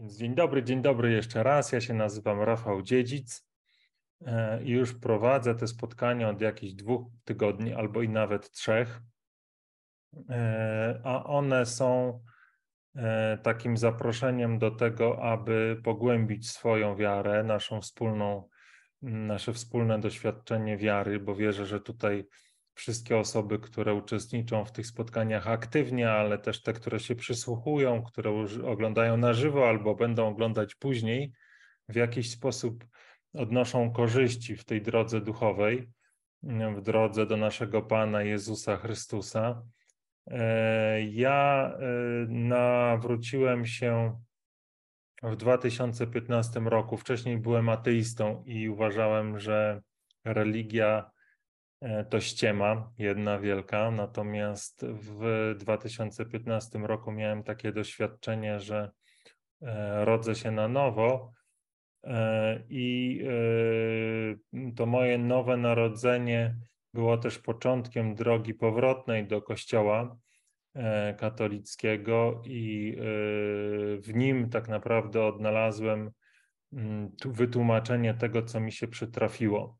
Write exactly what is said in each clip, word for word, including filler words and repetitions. Więc dzień dobry, dzień dobry jeszcze raz. Ja się nazywam Rafał Dziedzic i już prowadzę te spotkania od jakichś dwóch tygodni albo i nawet trzech. A one są takim zaproszeniem do tego, aby pogłębić swoją wiarę, naszą wspólną, nasze wspólne doświadczenie wiary, bo wierzę, że tutaj wszystkie osoby, które uczestniczą w tych spotkaniach aktywnie, ale też te, które się przysłuchują, które oglądają na żywo albo będą oglądać później, w jakiś sposób odnoszą korzyści w tej drodze duchowej, w drodze do naszego Pana Jezusa Chrystusa. Ja nawróciłem się w dwa tysiące piętnastym roku. Wcześniej byłem ateistą i uważałem, że religia to ściema, jedna wielka. Natomiast w dwa tysiące piętnastym roku miałem takie doświadczenie, że rodzę się na nowo i to moje nowe narodzenie było też początkiem drogi powrotnej do Kościoła katolickiego i w nim tak naprawdę odnalazłem wytłumaczenie tego, co mi się przytrafiło.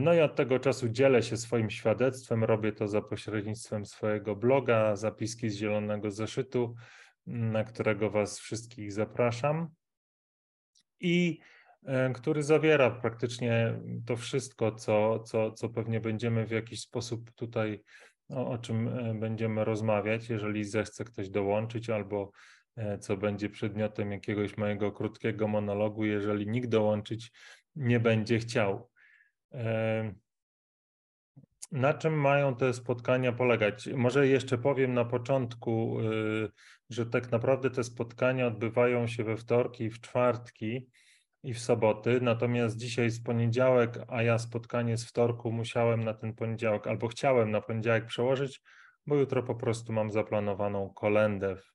No i od tego czasu dzielę się swoim świadectwem, robię to za pośrednictwem swojego bloga, Zapiski z Zielonego Zeszytu, na którego Was wszystkich zapraszam i który zawiera praktycznie to wszystko, co, co, co pewnie będziemy w jakiś sposób tutaj, o, o czym będziemy rozmawiać, jeżeli zechce ktoś dołączyć albo co będzie przedmiotem jakiegoś mojego krótkiego monologu, jeżeli nikt dołączyć nie będzie chciał. Na czym mają te spotkania polegać? Może jeszcze powiem na początku, że tak naprawdę te spotkania odbywają się we wtorki, w czwartki i w soboty, natomiast dzisiaj jest poniedziałek, a ja spotkanie z wtorku musiałem na ten poniedziałek albo chciałem na poniedziałek przełożyć, bo jutro po prostu mam zaplanowaną kolędę w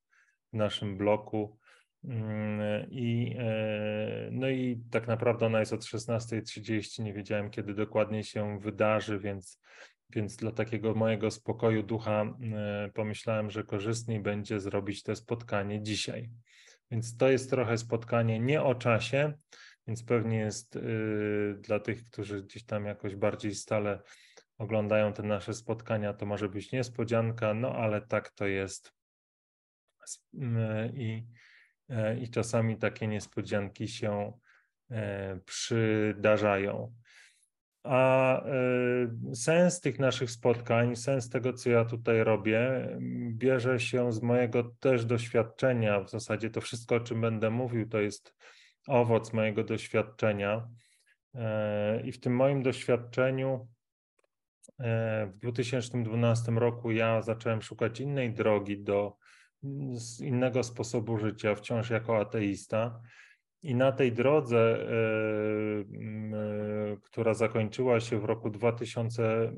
naszym bloku. I, no i tak naprawdę ona jest od szesnastej trzydzieści, nie wiedziałem, kiedy dokładnie się wydarzy, więc, więc dla takiego mojego spokoju ducha pomyślałem, że korzystniej będzie zrobić to spotkanie dzisiaj. Więc to jest trochę spotkanie nie o czasie, więc pewnie jest yy, dla tych, którzy gdzieś tam jakoś bardziej stale oglądają te nasze spotkania, to może być niespodzianka, no ale tak to jest i yy, yy, yy, czasami takie niespodzianki się yy, przydarzają. A yy, sens tych naszych spotkań, sens tego, co ja tutaj robię, bierze się z mojego też doświadczenia. W zasadzie to wszystko, o czym będę mówił, to jest owoc mojego doświadczenia. Yy, I w tym moim doświadczeniu yy, w dwa tysiące dwunastym roku ja zacząłem szukać innej drogi do innego sposobu życia, wciąż jako ateista. I na tej drodze, która zakończyła się w roku dwa tysiące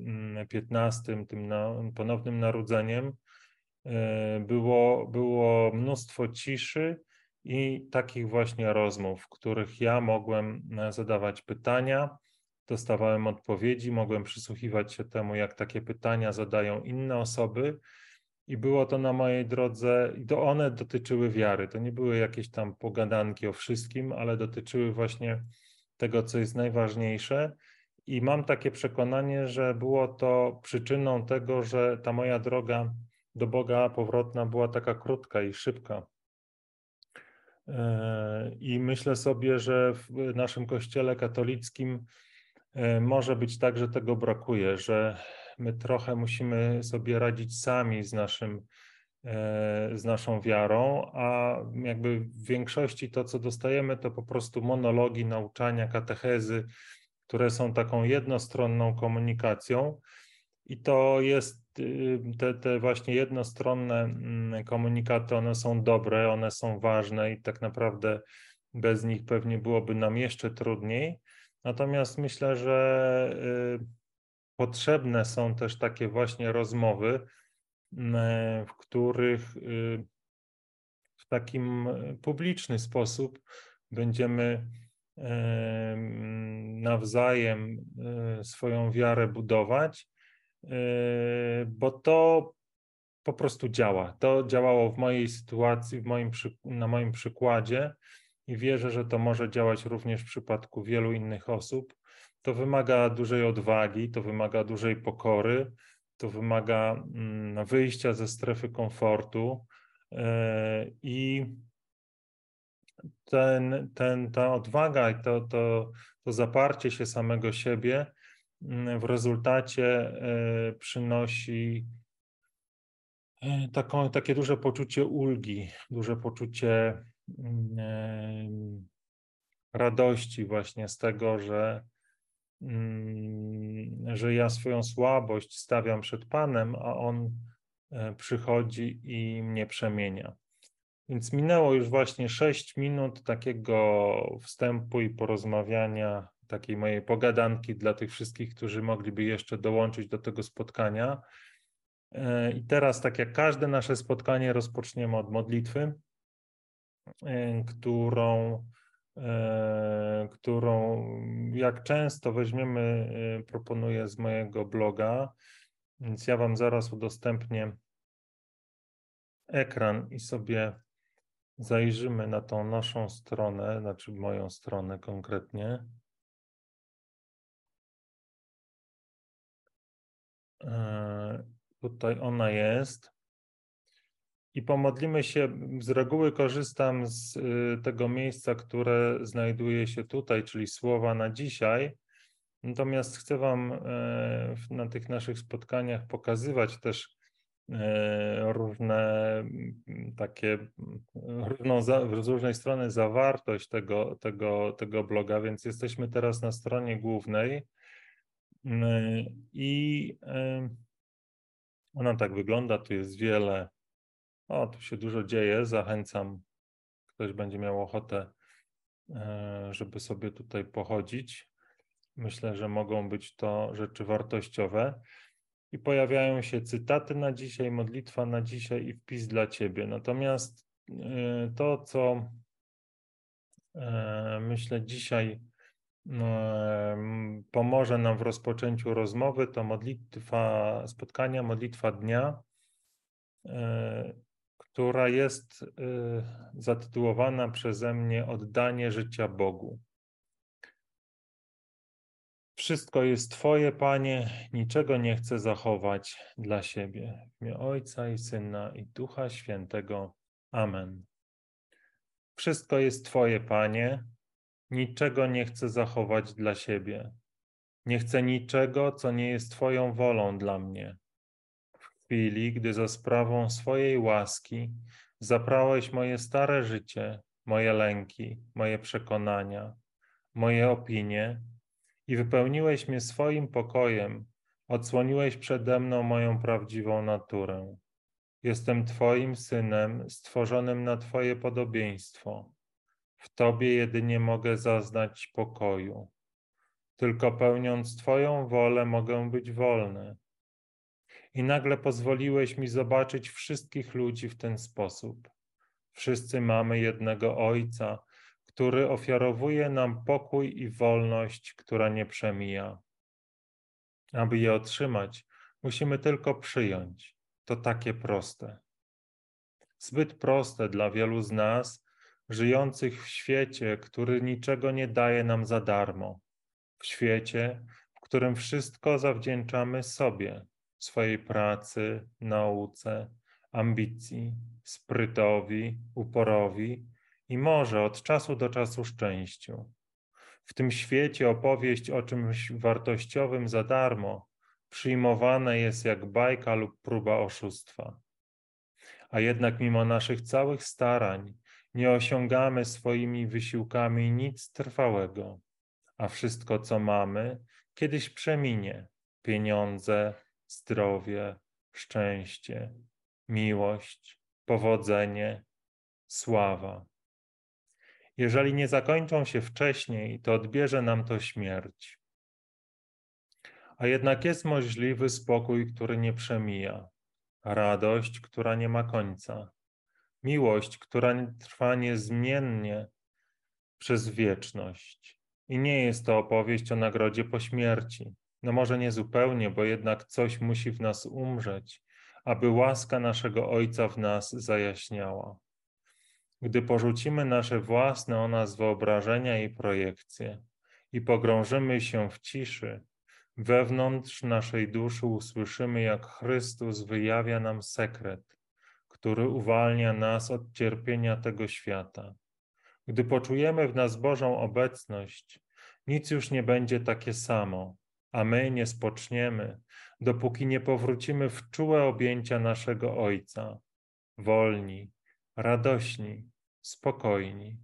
piętnastym, tym ponownym narodzeniem, było, było mnóstwo ciszy i takich właśnie rozmów, w których ja mogłem zadawać pytania, dostawałem odpowiedzi, mogłem przysłuchiwać się temu, jak takie pytania zadają inne osoby. I było to na mojej drodze, i to one dotyczyły wiary. To nie były jakieś tam pogadanki o wszystkim, ale dotyczyły właśnie tego, co jest najważniejsze. I mam takie przekonanie, że było to przyczyną tego, że ta moja droga do Boga powrotna była taka krótka i szybka. I myślę sobie, że w naszym kościele katolickim może być tak, że tego brakuje, że my trochę musimy sobie radzić sami z, naszym, z naszą wiarą, a jakby w większości to, co dostajemy, to po prostu monologi, nauczania, katechezy, które są taką jednostronną komunikacją i to jest, te, te właśnie jednostronne komunikaty, one są dobre, one są ważne i tak naprawdę bez nich pewnie byłoby nam jeszcze trudniej, natomiast myślę, że potrzebne są też takie właśnie rozmowy, w których w takim publiczny sposób będziemy nawzajem swoją wiarę budować, bo to po prostu działa. To działało w mojej sytuacji, w moim, na moim przykładzie i wierzę, że to może działać również w przypadku wielu innych osób. To wymaga dużej odwagi, to wymaga dużej pokory, to wymaga wyjścia ze strefy komfortu i ten, ten, ta odwaga i to, to, to zaparcie się samego siebie w rezultacie przynosi taką, takie duże poczucie ulgi, duże poczucie radości właśnie z tego, że że ja swoją słabość stawiam przed Panem, a On przychodzi i mnie przemienia. Więc minęło już właśnie sześć minut takiego wstępu i porozmawiania, takiej mojej pogadanki dla tych wszystkich, którzy mogliby jeszcze dołączyć do tego spotkania. I teraz, tak jak każde nasze spotkanie, rozpoczniemy od modlitwy, którą którą jak często weźmiemy, proponuję z mojego bloga, więc ja Wam zaraz udostępnię ekran i sobie zajrzymy na tą naszą stronę, znaczy moją stronę konkretnie. Tutaj ona jest. I pomodlimy się, z reguły korzystam z tego miejsca, które znajduje się tutaj, czyli słowa na dzisiaj. Natomiast chcę Wam na tych naszych spotkaniach pokazywać też różne takie, równą, z różnej strony zawartość tego, tego, tego bloga, więc jesteśmy teraz na stronie głównej i ona tak wygląda, tu jest wiele. O, tu się dużo dzieje, zachęcam, ktoś będzie miał ochotę, żeby sobie tutaj pochodzić. Myślę, że mogą być to rzeczy wartościowe. I pojawiają się cytaty na dzisiaj, modlitwa na dzisiaj i wpis dla Ciebie. Natomiast to, co myślę dzisiaj pomoże nam w rozpoczęciu rozmowy, to modlitwa spotkania, modlitwa dnia, która jest zatytułowana przeze mnie Oddanie życia Bogu. Wszystko jest Twoje, Panie, niczego nie chcę zachować dla siebie. W imię Ojca i Syna i Ducha Świętego. Amen. Wszystko jest Twoje, Panie, niczego nie chcę zachować dla siebie. Nie chcę niczego, co nie jest Twoją wolą dla mnie. W chwili, gdy za sprawą swojej łaski zabrałeś moje stare życie, moje lęki, moje przekonania, moje opinie i wypełniłeś mnie swoim pokojem, odsłoniłeś przede mną moją prawdziwą naturę. Jestem Twoim synem, stworzonym na Twoje podobieństwo. W Tobie jedynie mogę zaznać pokoju. Tylko pełniąc Twoją wolę mogę być wolny. I nagle pozwoliłeś mi zobaczyć wszystkich ludzi w ten sposób. Wszyscy mamy jednego Ojca, który ofiarowuje nam pokój i wolność, która nie przemija. Aby je otrzymać, musimy tylko przyjąć. To takie proste. Zbyt proste dla wielu z nas, żyjących w świecie, który niczego nie daje nam za darmo. W świecie, w którym wszystko zawdzięczamy sobie. Swojej pracy, nauce, ambicji, sprytowi, uporowi i może od czasu do czasu szczęściu. W tym świecie opowieść o czymś wartościowym za darmo przyjmowana jest jak bajka lub próba oszustwa. A jednak mimo naszych całych starań nie osiągamy swoimi wysiłkami nic trwałego, a wszystko, co mamy, kiedyś przeminie. Pieniądze, zdrowie, szczęście, miłość, powodzenie, sława. Jeżeli nie zakończą się wcześniej, to odbierze nam to śmierć. A jednak jest możliwy spokój, który nie przemija, radość, która nie ma końca, miłość, która trwa niezmiennie przez wieczność. I nie jest to opowieść o nagrodzie po śmierci. No może nie zupełnie, bo jednak coś musi w nas umrzeć, aby łaska naszego Ojca w nas zajaśniała. Gdy porzucimy nasze własne o nas wyobrażenia i projekcje i pogrążymy się w ciszy, wewnątrz naszej duszy usłyszymy, jak Chrystus wyjawia nam sekret, który uwalnia nas od cierpienia tego świata. Gdy poczujemy w nas Bożą obecność, nic już nie będzie takie samo, a my nie spoczniemy, dopóki nie powrócimy w czułe objęcia naszego Ojca, wolni, radośni, spokojni.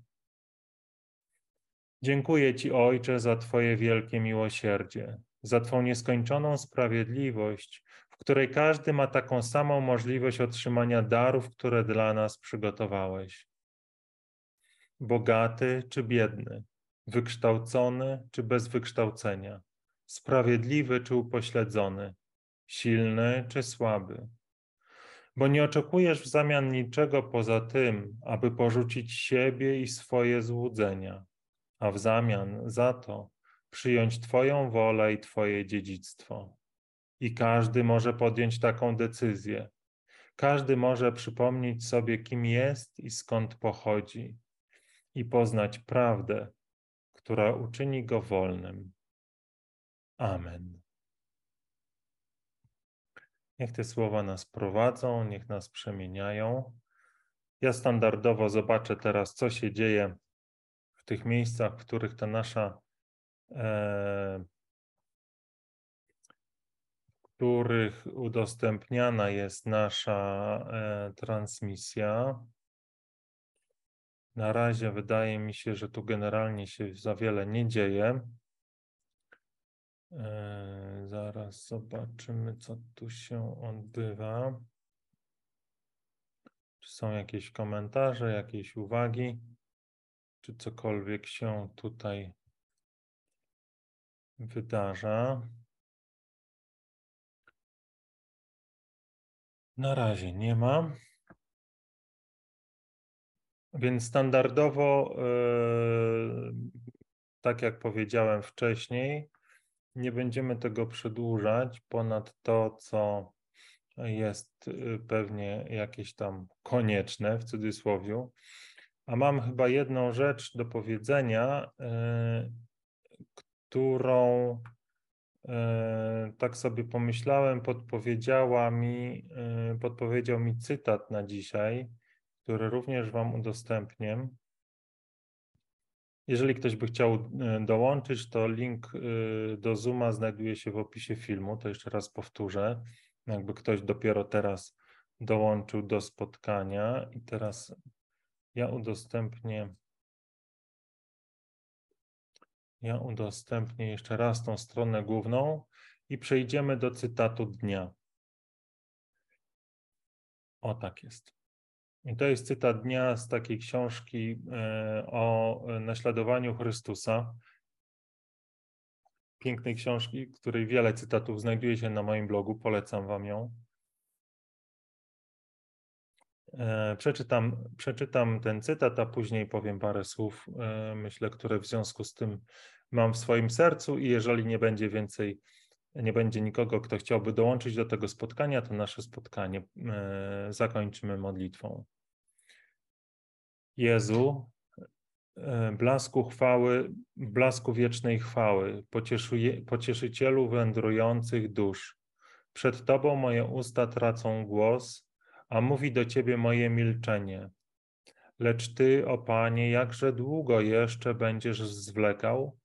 Dziękuję Ci, Ojcze, za Twoje wielkie miłosierdzie, za Twą nieskończoną sprawiedliwość, w której każdy ma taką samą możliwość otrzymania darów, które dla nas przygotowałeś. Bogaty czy biedny, wykształcony czy bez wykształcenia, sprawiedliwy czy upośledzony, silny czy słaby. Bo nie oczekujesz w zamian niczego poza tym, aby porzucić siebie i swoje złudzenia, a w zamian za to przyjąć Twoją wolę i Twoje dziedzictwo. I każdy może podjąć taką decyzję. Każdy może przypomnieć sobie, kim jest i skąd pochodzi, i poznać prawdę, która uczyni go wolnym. Amen. Niech te słowa nas prowadzą, niech nas przemieniają. Ja standardowo zobaczę teraz, co się dzieje w tych miejscach, w których ta nasza, e, w których udostępniana jest nasza e, transmisja. Na razie wydaje mi się, że tu generalnie się za wiele nie dzieje. Yy, zaraz zobaczymy, co tu się odbywa. Czy są jakieś komentarze, jakieś uwagi, czy cokolwiek się tutaj wydarza. Na razie nie ma. Więc standardowo, yy, tak jak powiedziałem wcześniej, nie będziemy tego przedłużać ponad to, co jest pewnie jakieś tam konieczne, w cudzysłowie. A mam chyba jedną rzecz do powiedzenia, yy, którą yy, tak sobie pomyślałem, podpowiedziała mi, yy, podpowiedział mi cytat na dzisiaj, które również Wam udostępnię. Jeżeli ktoś by chciał dołączyć, to link do Zooma znajduje się w opisie filmu. To jeszcze raz powtórzę, jakby ktoś dopiero teraz dołączył do spotkania. I teraz ja udostępnię, ja udostępnię jeszcze raz tą stronę główną i przejdziemy do cytatu dnia. O, tak jest. I to jest cytat dnia z takiej książki O naśladowaniu Chrystusa. Pięknej książki, w której wiele cytatów znajduje się na moim blogu. Polecam Wam ją. Przeczytam, przeczytam ten cytat, a później powiem parę słów, myślę, które w związku z tym mam w swoim sercu, i jeżeli nie będzie więcej, nie będzie nikogo, kto chciałby dołączyć do tego spotkania, to nasze spotkanie zakończymy modlitwą. Jezu, blasku chwały, blasku wiecznej chwały, pocieszycielu wędrujących dusz, przed Tobą moje usta tracą głos, a mówi do Ciebie moje milczenie. Lecz Ty, o Panie, jakże długo jeszcze będziesz zwlekał?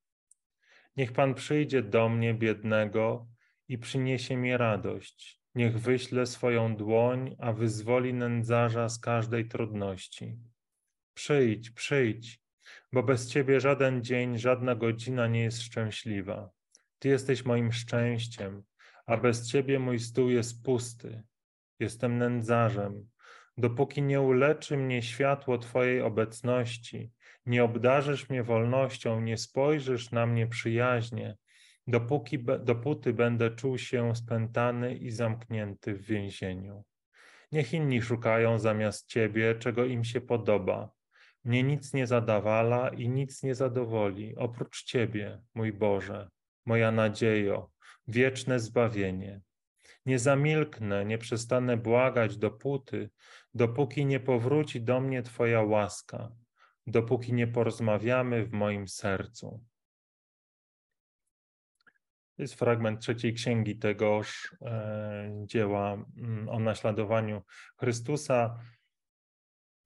Niech Pan przyjdzie do mnie biednego i przyniesie mi radość. Niech wyśle swoją dłoń, a wyzwoli nędzarza z każdej trudności. Przyjdź, przyjdź, bo bez Ciebie żaden dzień, żadna godzina nie jest szczęśliwa. Ty jesteś moim szczęściem, a bez Ciebie mój stół jest pusty. Jestem nędzarzem. Dopóki nie uleczy mnie światło Twojej obecności, nie obdarzysz mnie wolnością, nie spojrzysz na mnie przyjaźnie, dopóki, dopóty będę czuł się spętany i zamknięty w więzieniu. Niech inni szukają zamiast Ciebie, czego im się podoba. Mnie nic nie zadawala i nic nie zadowoli, oprócz Ciebie, mój Boże, moja nadziejo, wieczne zbawienie. Nie zamilknę, nie przestanę błagać dopóty, dopóki nie powróci do mnie Twoja łaska, dopóki nie porozmawiamy w moim sercu. To jest fragment trzeciej księgi tegoż e, dzieła o naśladowaniu Chrystusa.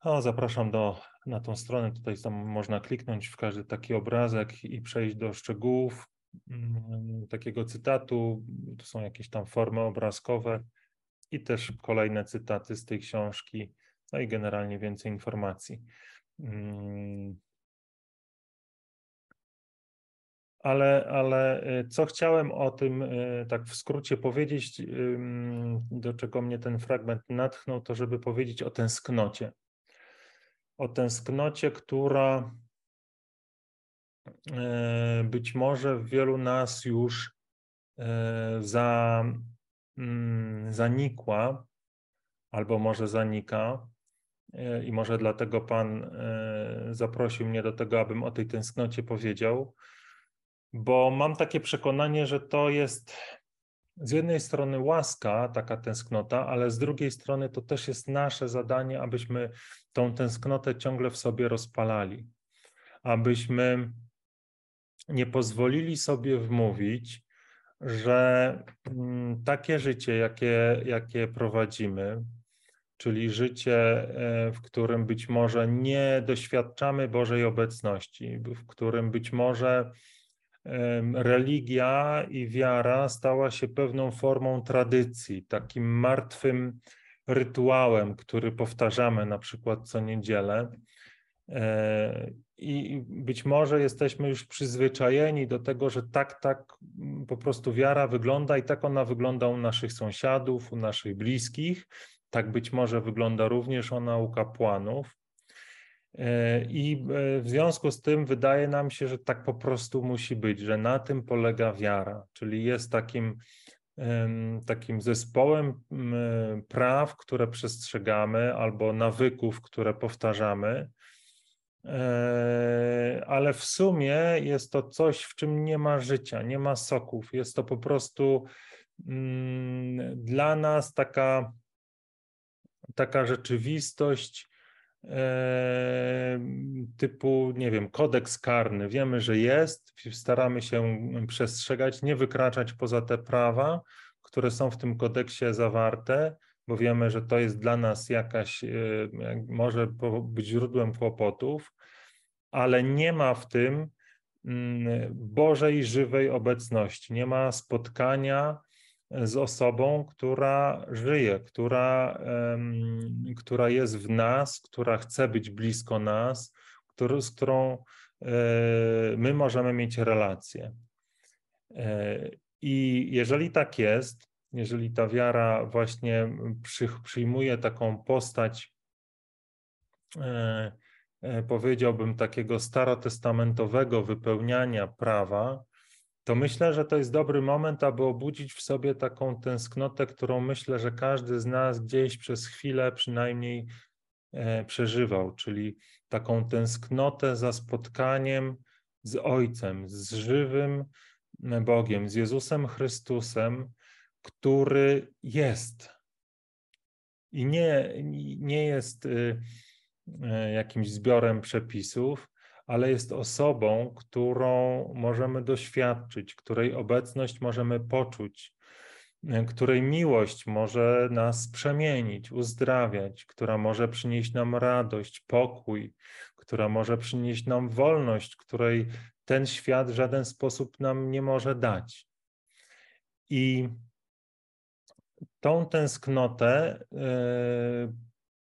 O, zapraszam do, na tą stronę, tutaj tam można kliknąć w każdy taki obrazek i przejść do szczegółów takiego cytatu. To są jakieś tam formy obrazkowe i też kolejne cytaty z tej książki, no i generalnie więcej informacji. Ale, ale co chciałem o tym tak w skrócie powiedzieć, do czego mnie ten fragment natchnął, to żeby powiedzieć o tęsknocie. O tęsknocie, która być może w wielu nas już za, zanikła, albo może zanika, i może dlatego Pan zaprosił mnie do tego, abym o tej tęsknocie powiedział, bo mam takie przekonanie, że to jest z jednej strony łaska, taka tęsknota, ale z drugiej strony to też jest nasze zadanie, abyśmy tą tęsknotę ciągle w sobie rozpalali, abyśmy nie pozwolili sobie wmówić, że takie życie, jakie, jakie prowadzimy, czyli życie, w którym być może nie doświadczamy Bożej obecności, w którym być może religia i wiara stała się pewną formą tradycji, takim martwym rytuałem, który powtarzamy na przykład co niedzielę. I być może jesteśmy już przyzwyczajeni do tego, że tak, tak po prostu wiara wygląda i tak ona wygląda u naszych sąsiadów, u naszych bliskich. Tak być może wygląda również ona u kapłanów. I w związku z tym wydaje nam się, że tak po prostu musi być, że na tym polega wiara, czyli jest takim, takim zespołem praw, które przestrzegamy, albo nawyków, które powtarzamy, ale w sumie jest to coś, w czym nie ma życia, nie ma soków. Jest to po prostu dla nas taka, taka rzeczywistość typu, nie wiem, kodeks karny. Wiemy, że jest, staramy się przestrzegać, nie wykraczać poza te prawa, które są w tym kodeksie zawarte, bo wiemy, że to jest dla nas jakaś, może być źródłem kłopotów, ale nie ma w tym Bożej żywej obecności, nie ma spotkania z osobą, która żyje, która, um, która jest w nas, która chce być blisko nas, który, z którą y, my możemy mieć relacje. Y, I jeżeli tak jest, jeżeli ta wiara właśnie przy, przyjmuje taką postać, y, y, powiedziałbym takiego starotestamentowego wypełniania prawa, to myślę, że to jest dobry moment, aby obudzić w sobie taką tęsknotę, którą myślę, że każdy z nas gdzieś przez chwilę przynajmniej przeżywał, czyli taką tęsknotę za spotkaniem z Ojcem, z żywym Bogiem, z Jezusem Chrystusem, który jest. I nie, nie jest jakimś zbiorem przepisów, ale jest osobą, którą możemy doświadczyć, której obecność możemy poczuć, której miłość może nas przemienić, uzdrawiać, która może przynieść nam radość, pokój, która może przynieść nam wolność, której ten świat w żaden sposób nam nie może dać. I tą tęsknotę yy,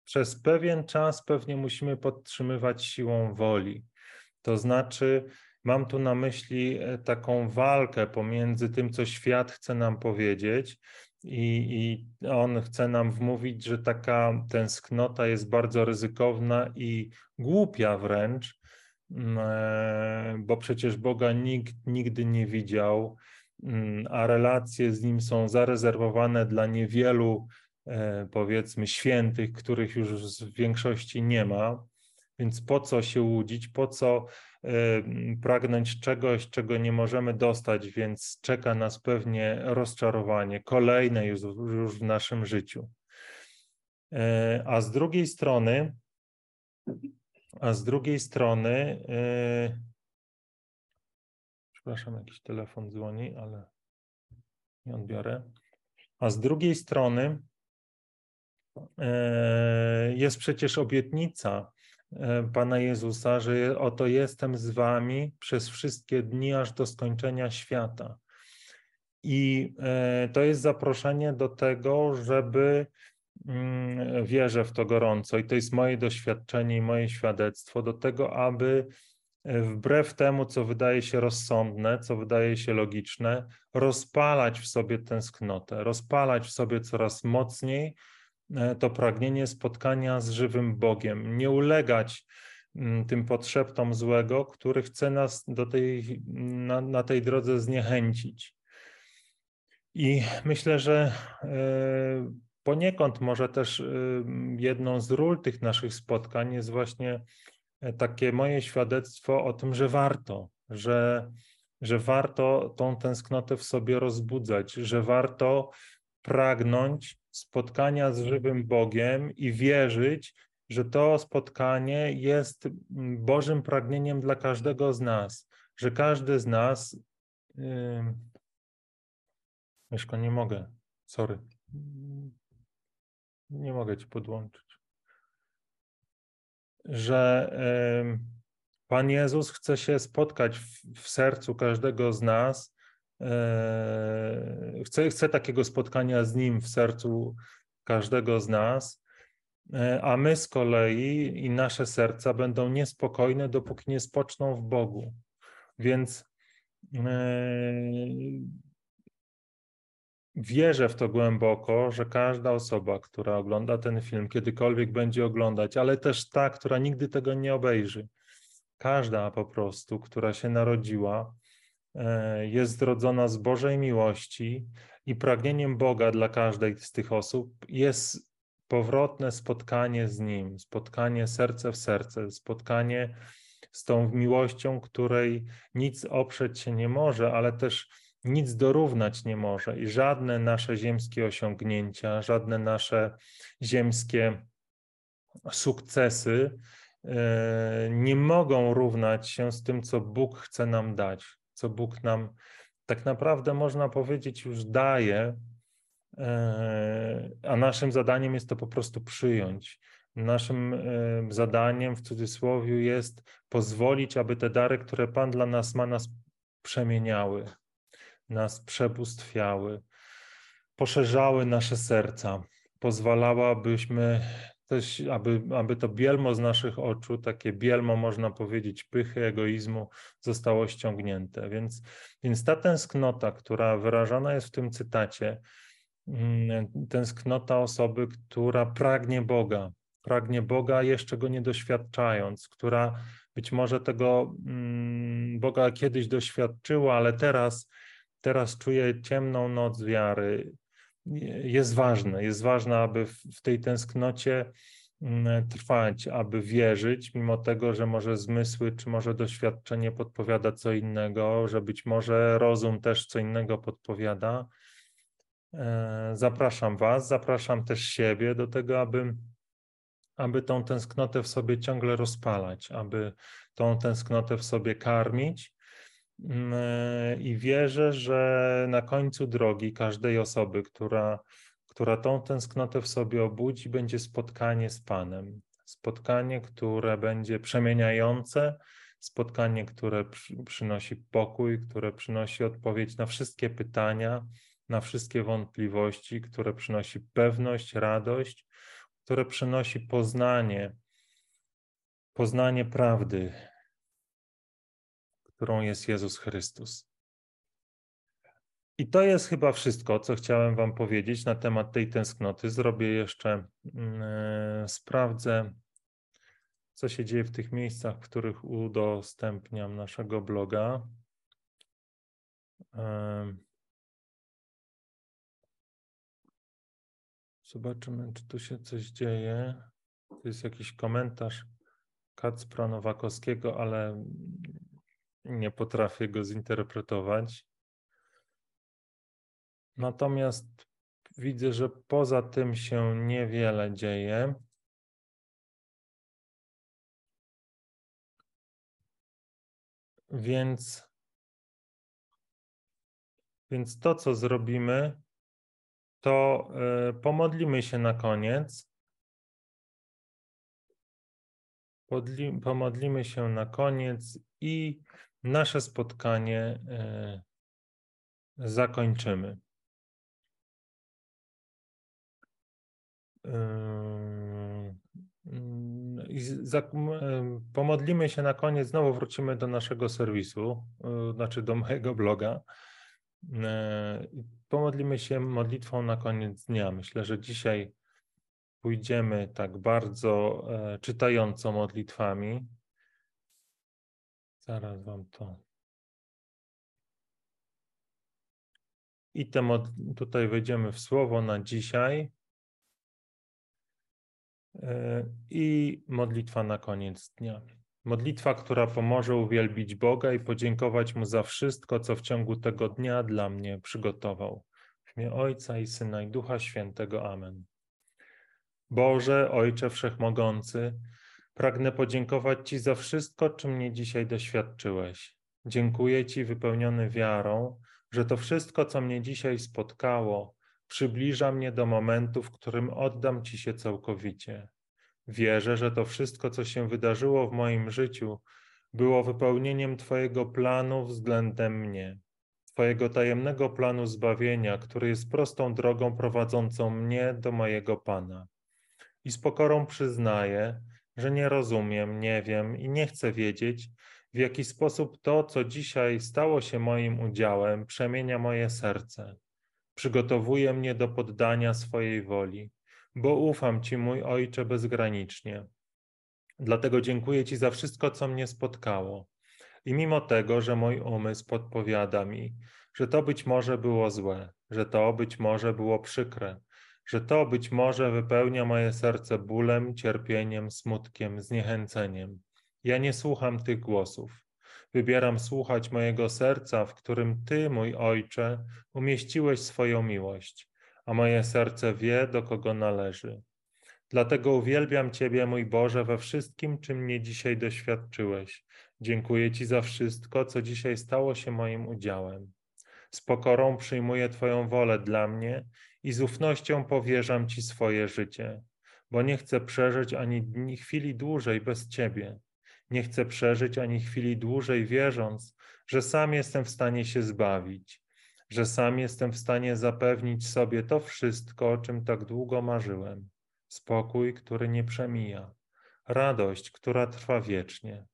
przez pewien czas pewnie musimy podtrzymywać siłą woli. To znaczy, mam tu na myśli taką walkę pomiędzy tym, co świat chce nam powiedzieć, i, i on chce nam wmówić, że taka tęsknota jest bardzo ryzykowna i głupia wręcz, bo przecież Boga nikt nigdy nie widział, a relacje z Nim są zarezerwowane dla niewielu, powiedzmy, świętych, których już w większości nie ma. Więc po co się łudzić, po co y, pragnąć czegoś, czego nie możemy dostać, więc czeka nas pewnie rozczarowanie, kolejne już, już w naszym życiu. Y, a z drugiej strony, a z drugiej strony, y, przepraszam, jakiś telefon dzwoni, ale nie odbiorę. A z drugiej strony y, jest przecież obietnica Pana Jezusa, że oto jestem z wami przez wszystkie dni, aż do skończenia świata. I to jest zaproszenie do tego, żeby, wierzę w to gorąco i to jest moje doświadczenie i moje świadectwo, do tego, aby wbrew temu, co wydaje się rozsądne, co wydaje się logiczne, rozpalać w sobie tęsknotę, rozpalać w sobie coraz mocniej to pragnienie spotkania z żywym Bogiem, nie ulegać tym podszeptom złego, który chce nas do tej, na, na tej drodze zniechęcić. I myślę, że poniekąd może też jedną z ról tych naszych spotkań jest właśnie takie moje świadectwo o tym, że warto, że, że warto tą tęsknotę w sobie rozbudzać, że warto pragnąć spotkania z żywym Bogiem i wierzyć, że to spotkanie jest Bożym pragnieniem dla każdego z nas, że każdy z nas... Yy... Mieszko, nie mogę, sorry. Nie mogę ci podłączyć. Że yy, Pan Jezus chce się spotkać w, w sercu każdego z nas, Chcę, chcę takiego spotkania z Nim w sercu każdego z nas, a my z kolei i nasze serca będą niespokojne, dopóki nie spoczną w Bogu. Więc yy, wierzę w to głęboko, że każda osoba, która ogląda ten film, kiedykolwiek będzie oglądać, ale też ta, która nigdy tego nie obejrzy, każda po prostu, która się narodziła, jest zrodzona z Bożej miłości i pragnieniem Boga dla każdej z tych osób jest powrotne spotkanie z Nim, spotkanie serce w serce, spotkanie z tą miłością, której nic oprzeć się nie może, ale też nic dorównać nie może i żadne nasze ziemskie osiągnięcia, żadne nasze ziemskie sukcesy nie mogą równać się z tym, co Bóg chce nam dać, co Bóg nam tak naprawdę, można powiedzieć, już daje, a naszym zadaniem jest to po prostu przyjąć. Naszym zadaniem, w cudzysłowie, jest pozwolić, aby te dary, które Pan dla nas ma, nas przemieniały, nas przebóstwiały, poszerzały nasze serca, pozwalały, abyśmy też, aby, aby to bielmo z naszych oczu, takie bielmo, można powiedzieć, pychy, egoizmu, zostało ściągnięte. Więc, więc ta tęsknota, która wyrażana jest w tym cytacie, tęsknota osoby, która pragnie Boga, pragnie Boga, jeszcze go nie doświadczając, która być może tego Boga kiedyś doświadczyła, ale teraz, teraz czuje ciemną noc wiary, jest ważne, jest ważne, aby w tej tęsknocie trwać, aby wierzyć, mimo tego, że może zmysły, czy może doświadczenie podpowiada co innego, że być może rozum też co innego podpowiada. Zapraszam was, zapraszam też siebie do tego, aby, aby tą tęsknotę w sobie ciągle rozpalać, aby tą tęsknotę w sobie karmić. I wierzę, że na końcu drogi każdej osoby, która, która tą tęsknotę w sobie obudzi, będzie spotkanie z Panem. Spotkanie, które będzie przemieniające, spotkanie, które przynosi pokój, które przynosi odpowiedź na wszystkie pytania, na wszystkie wątpliwości, które przynosi pewność, radość, które przynosi poznanie, poznanie prawdy, którą jest Jezus Chrystus. I to jest chyba wszystko, co chciałem wam powiedzieć na temat tej tęsknoty. Zrobię jeszcze, yy, sprawdzę, co się dzieje w tych miejscach, w których udostępniam naszego bloga. Yy. Zobaczymy, czy tu się coś dzieje. To jest jakiś komentarz Kacpra Nowakowskiego, ale nie potrafię go zinterpretować. Natomiast widzę, że poza tym się niewiele dzieje. Więc, więc to, co zrobimy, to pomodlimy się na koniec. Podli, pomodlimy się na koniec i nasze spotkanie zakończymy. Pomodlimy się na koniec, znowu wrócimy do naszego serwisu, znaczy do mojego bloga. Pomodlimy się modlitwą na koniec dnia. Myślę, że dzisiaj pójdziemy tak bardzo czytająco modlitwami. Zaraz wam to... I te mod... tutaj wejdziemy w słowo na dzisiaj. I modlitwa na koniec dnia. Modlitwa, która pomoże uwielbić Boga i podziękować Mu za wszystko, co w ciągu tego dnia dla mnie przygotował. W imię Ojca i Syna i Ducha Świętego. Amen. Boże, Ojcze Wszechmogący, pragnę podziękować Ci za wszystko, czym mnie dzisiaj doświadczyłeś. Dziękuję Ci, wypełniony wiarą, że to wszystko, co mnie dzisiaj spotkało, przybliża mnie do momentu, w którym oddam Ci się całkowicie. Wierzę, że to wszystko, co się wydarzyło w moim życiu, było wypełnieniem Twojego planu względem mnie, Twojego tajemnego planu zbawienia, który jest prostą drogą prowadzącą mnie do mojego Pana. I z pokorą przyznaję, że nie rozumiem, nie wiem i nie chcę wiedzieć, w jaki sposób to, co dzisiaj stało się moim udziałem, przemienia moje serce. Przygotowuje mnie do poddania swojej woli, bo ufam Ci, mój Ojcze, bezgranicznie. Dlatego dziękuję Ci za wszystko, co mnie spotkało. I mimo tego, że mój umysł podpowiada mi, że to być może było złe, że to być może było przykre, że to być może wypełnia moje serce bólem, cierpieniem, smutkiem, zniechęceniem. Ja nie słucham tych głosów. Wybieram słuchać mojego serca, w którym Ty, mój Ojcze, umieściłeś swoją miłość, a moje serce wie, do kogo należy. Dlatego uwielbiam Ciebie, mój Boże, we wszystkim, czym mnie dzisiaj doświadczyłeś. Dziękuję Ci za wszystko, co dzisiaj stało się moim udziałem. Z pokorą przyjmuję Twoją wolę dla mnie i z ufnością powierzam Ci swoje życie, bo nie chcę przeżyć ani dni, chwili dłużej bez Ciebie. Nie chcę przeżyć ani chwili dłużej, wierząc, że sam jestem w stanie się zbawić, że sam jestem w stanie zapewnić sobie to wszystko, o czym tak długo marzyłem. Spokój, który nie przemija, radość, która trwa wiecznie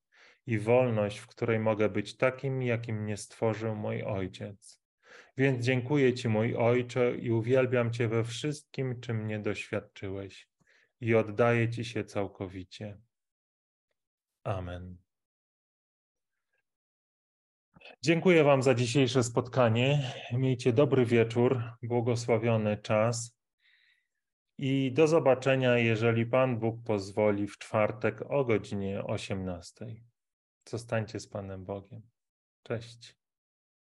i wolność, w której mogę być takim, jakim mnie stworzył mój Ojciec. Więc dziękuję Ci, mój Ojcze, i uwielbiam Cię we wszystkim, czym mnie doświadczyłeś i oddaję Ci się całkowicie. Amen. Dziękuję Wam za dzisiejsze spotkanie. Miejcie dobry wieczór, błogosławiony czas i do zobaczenia, jeżeli Pan Bóg pozwoli, w czwartek o godzinie osiemnastej. Zostańcie z Panem Bogiem. Cześć.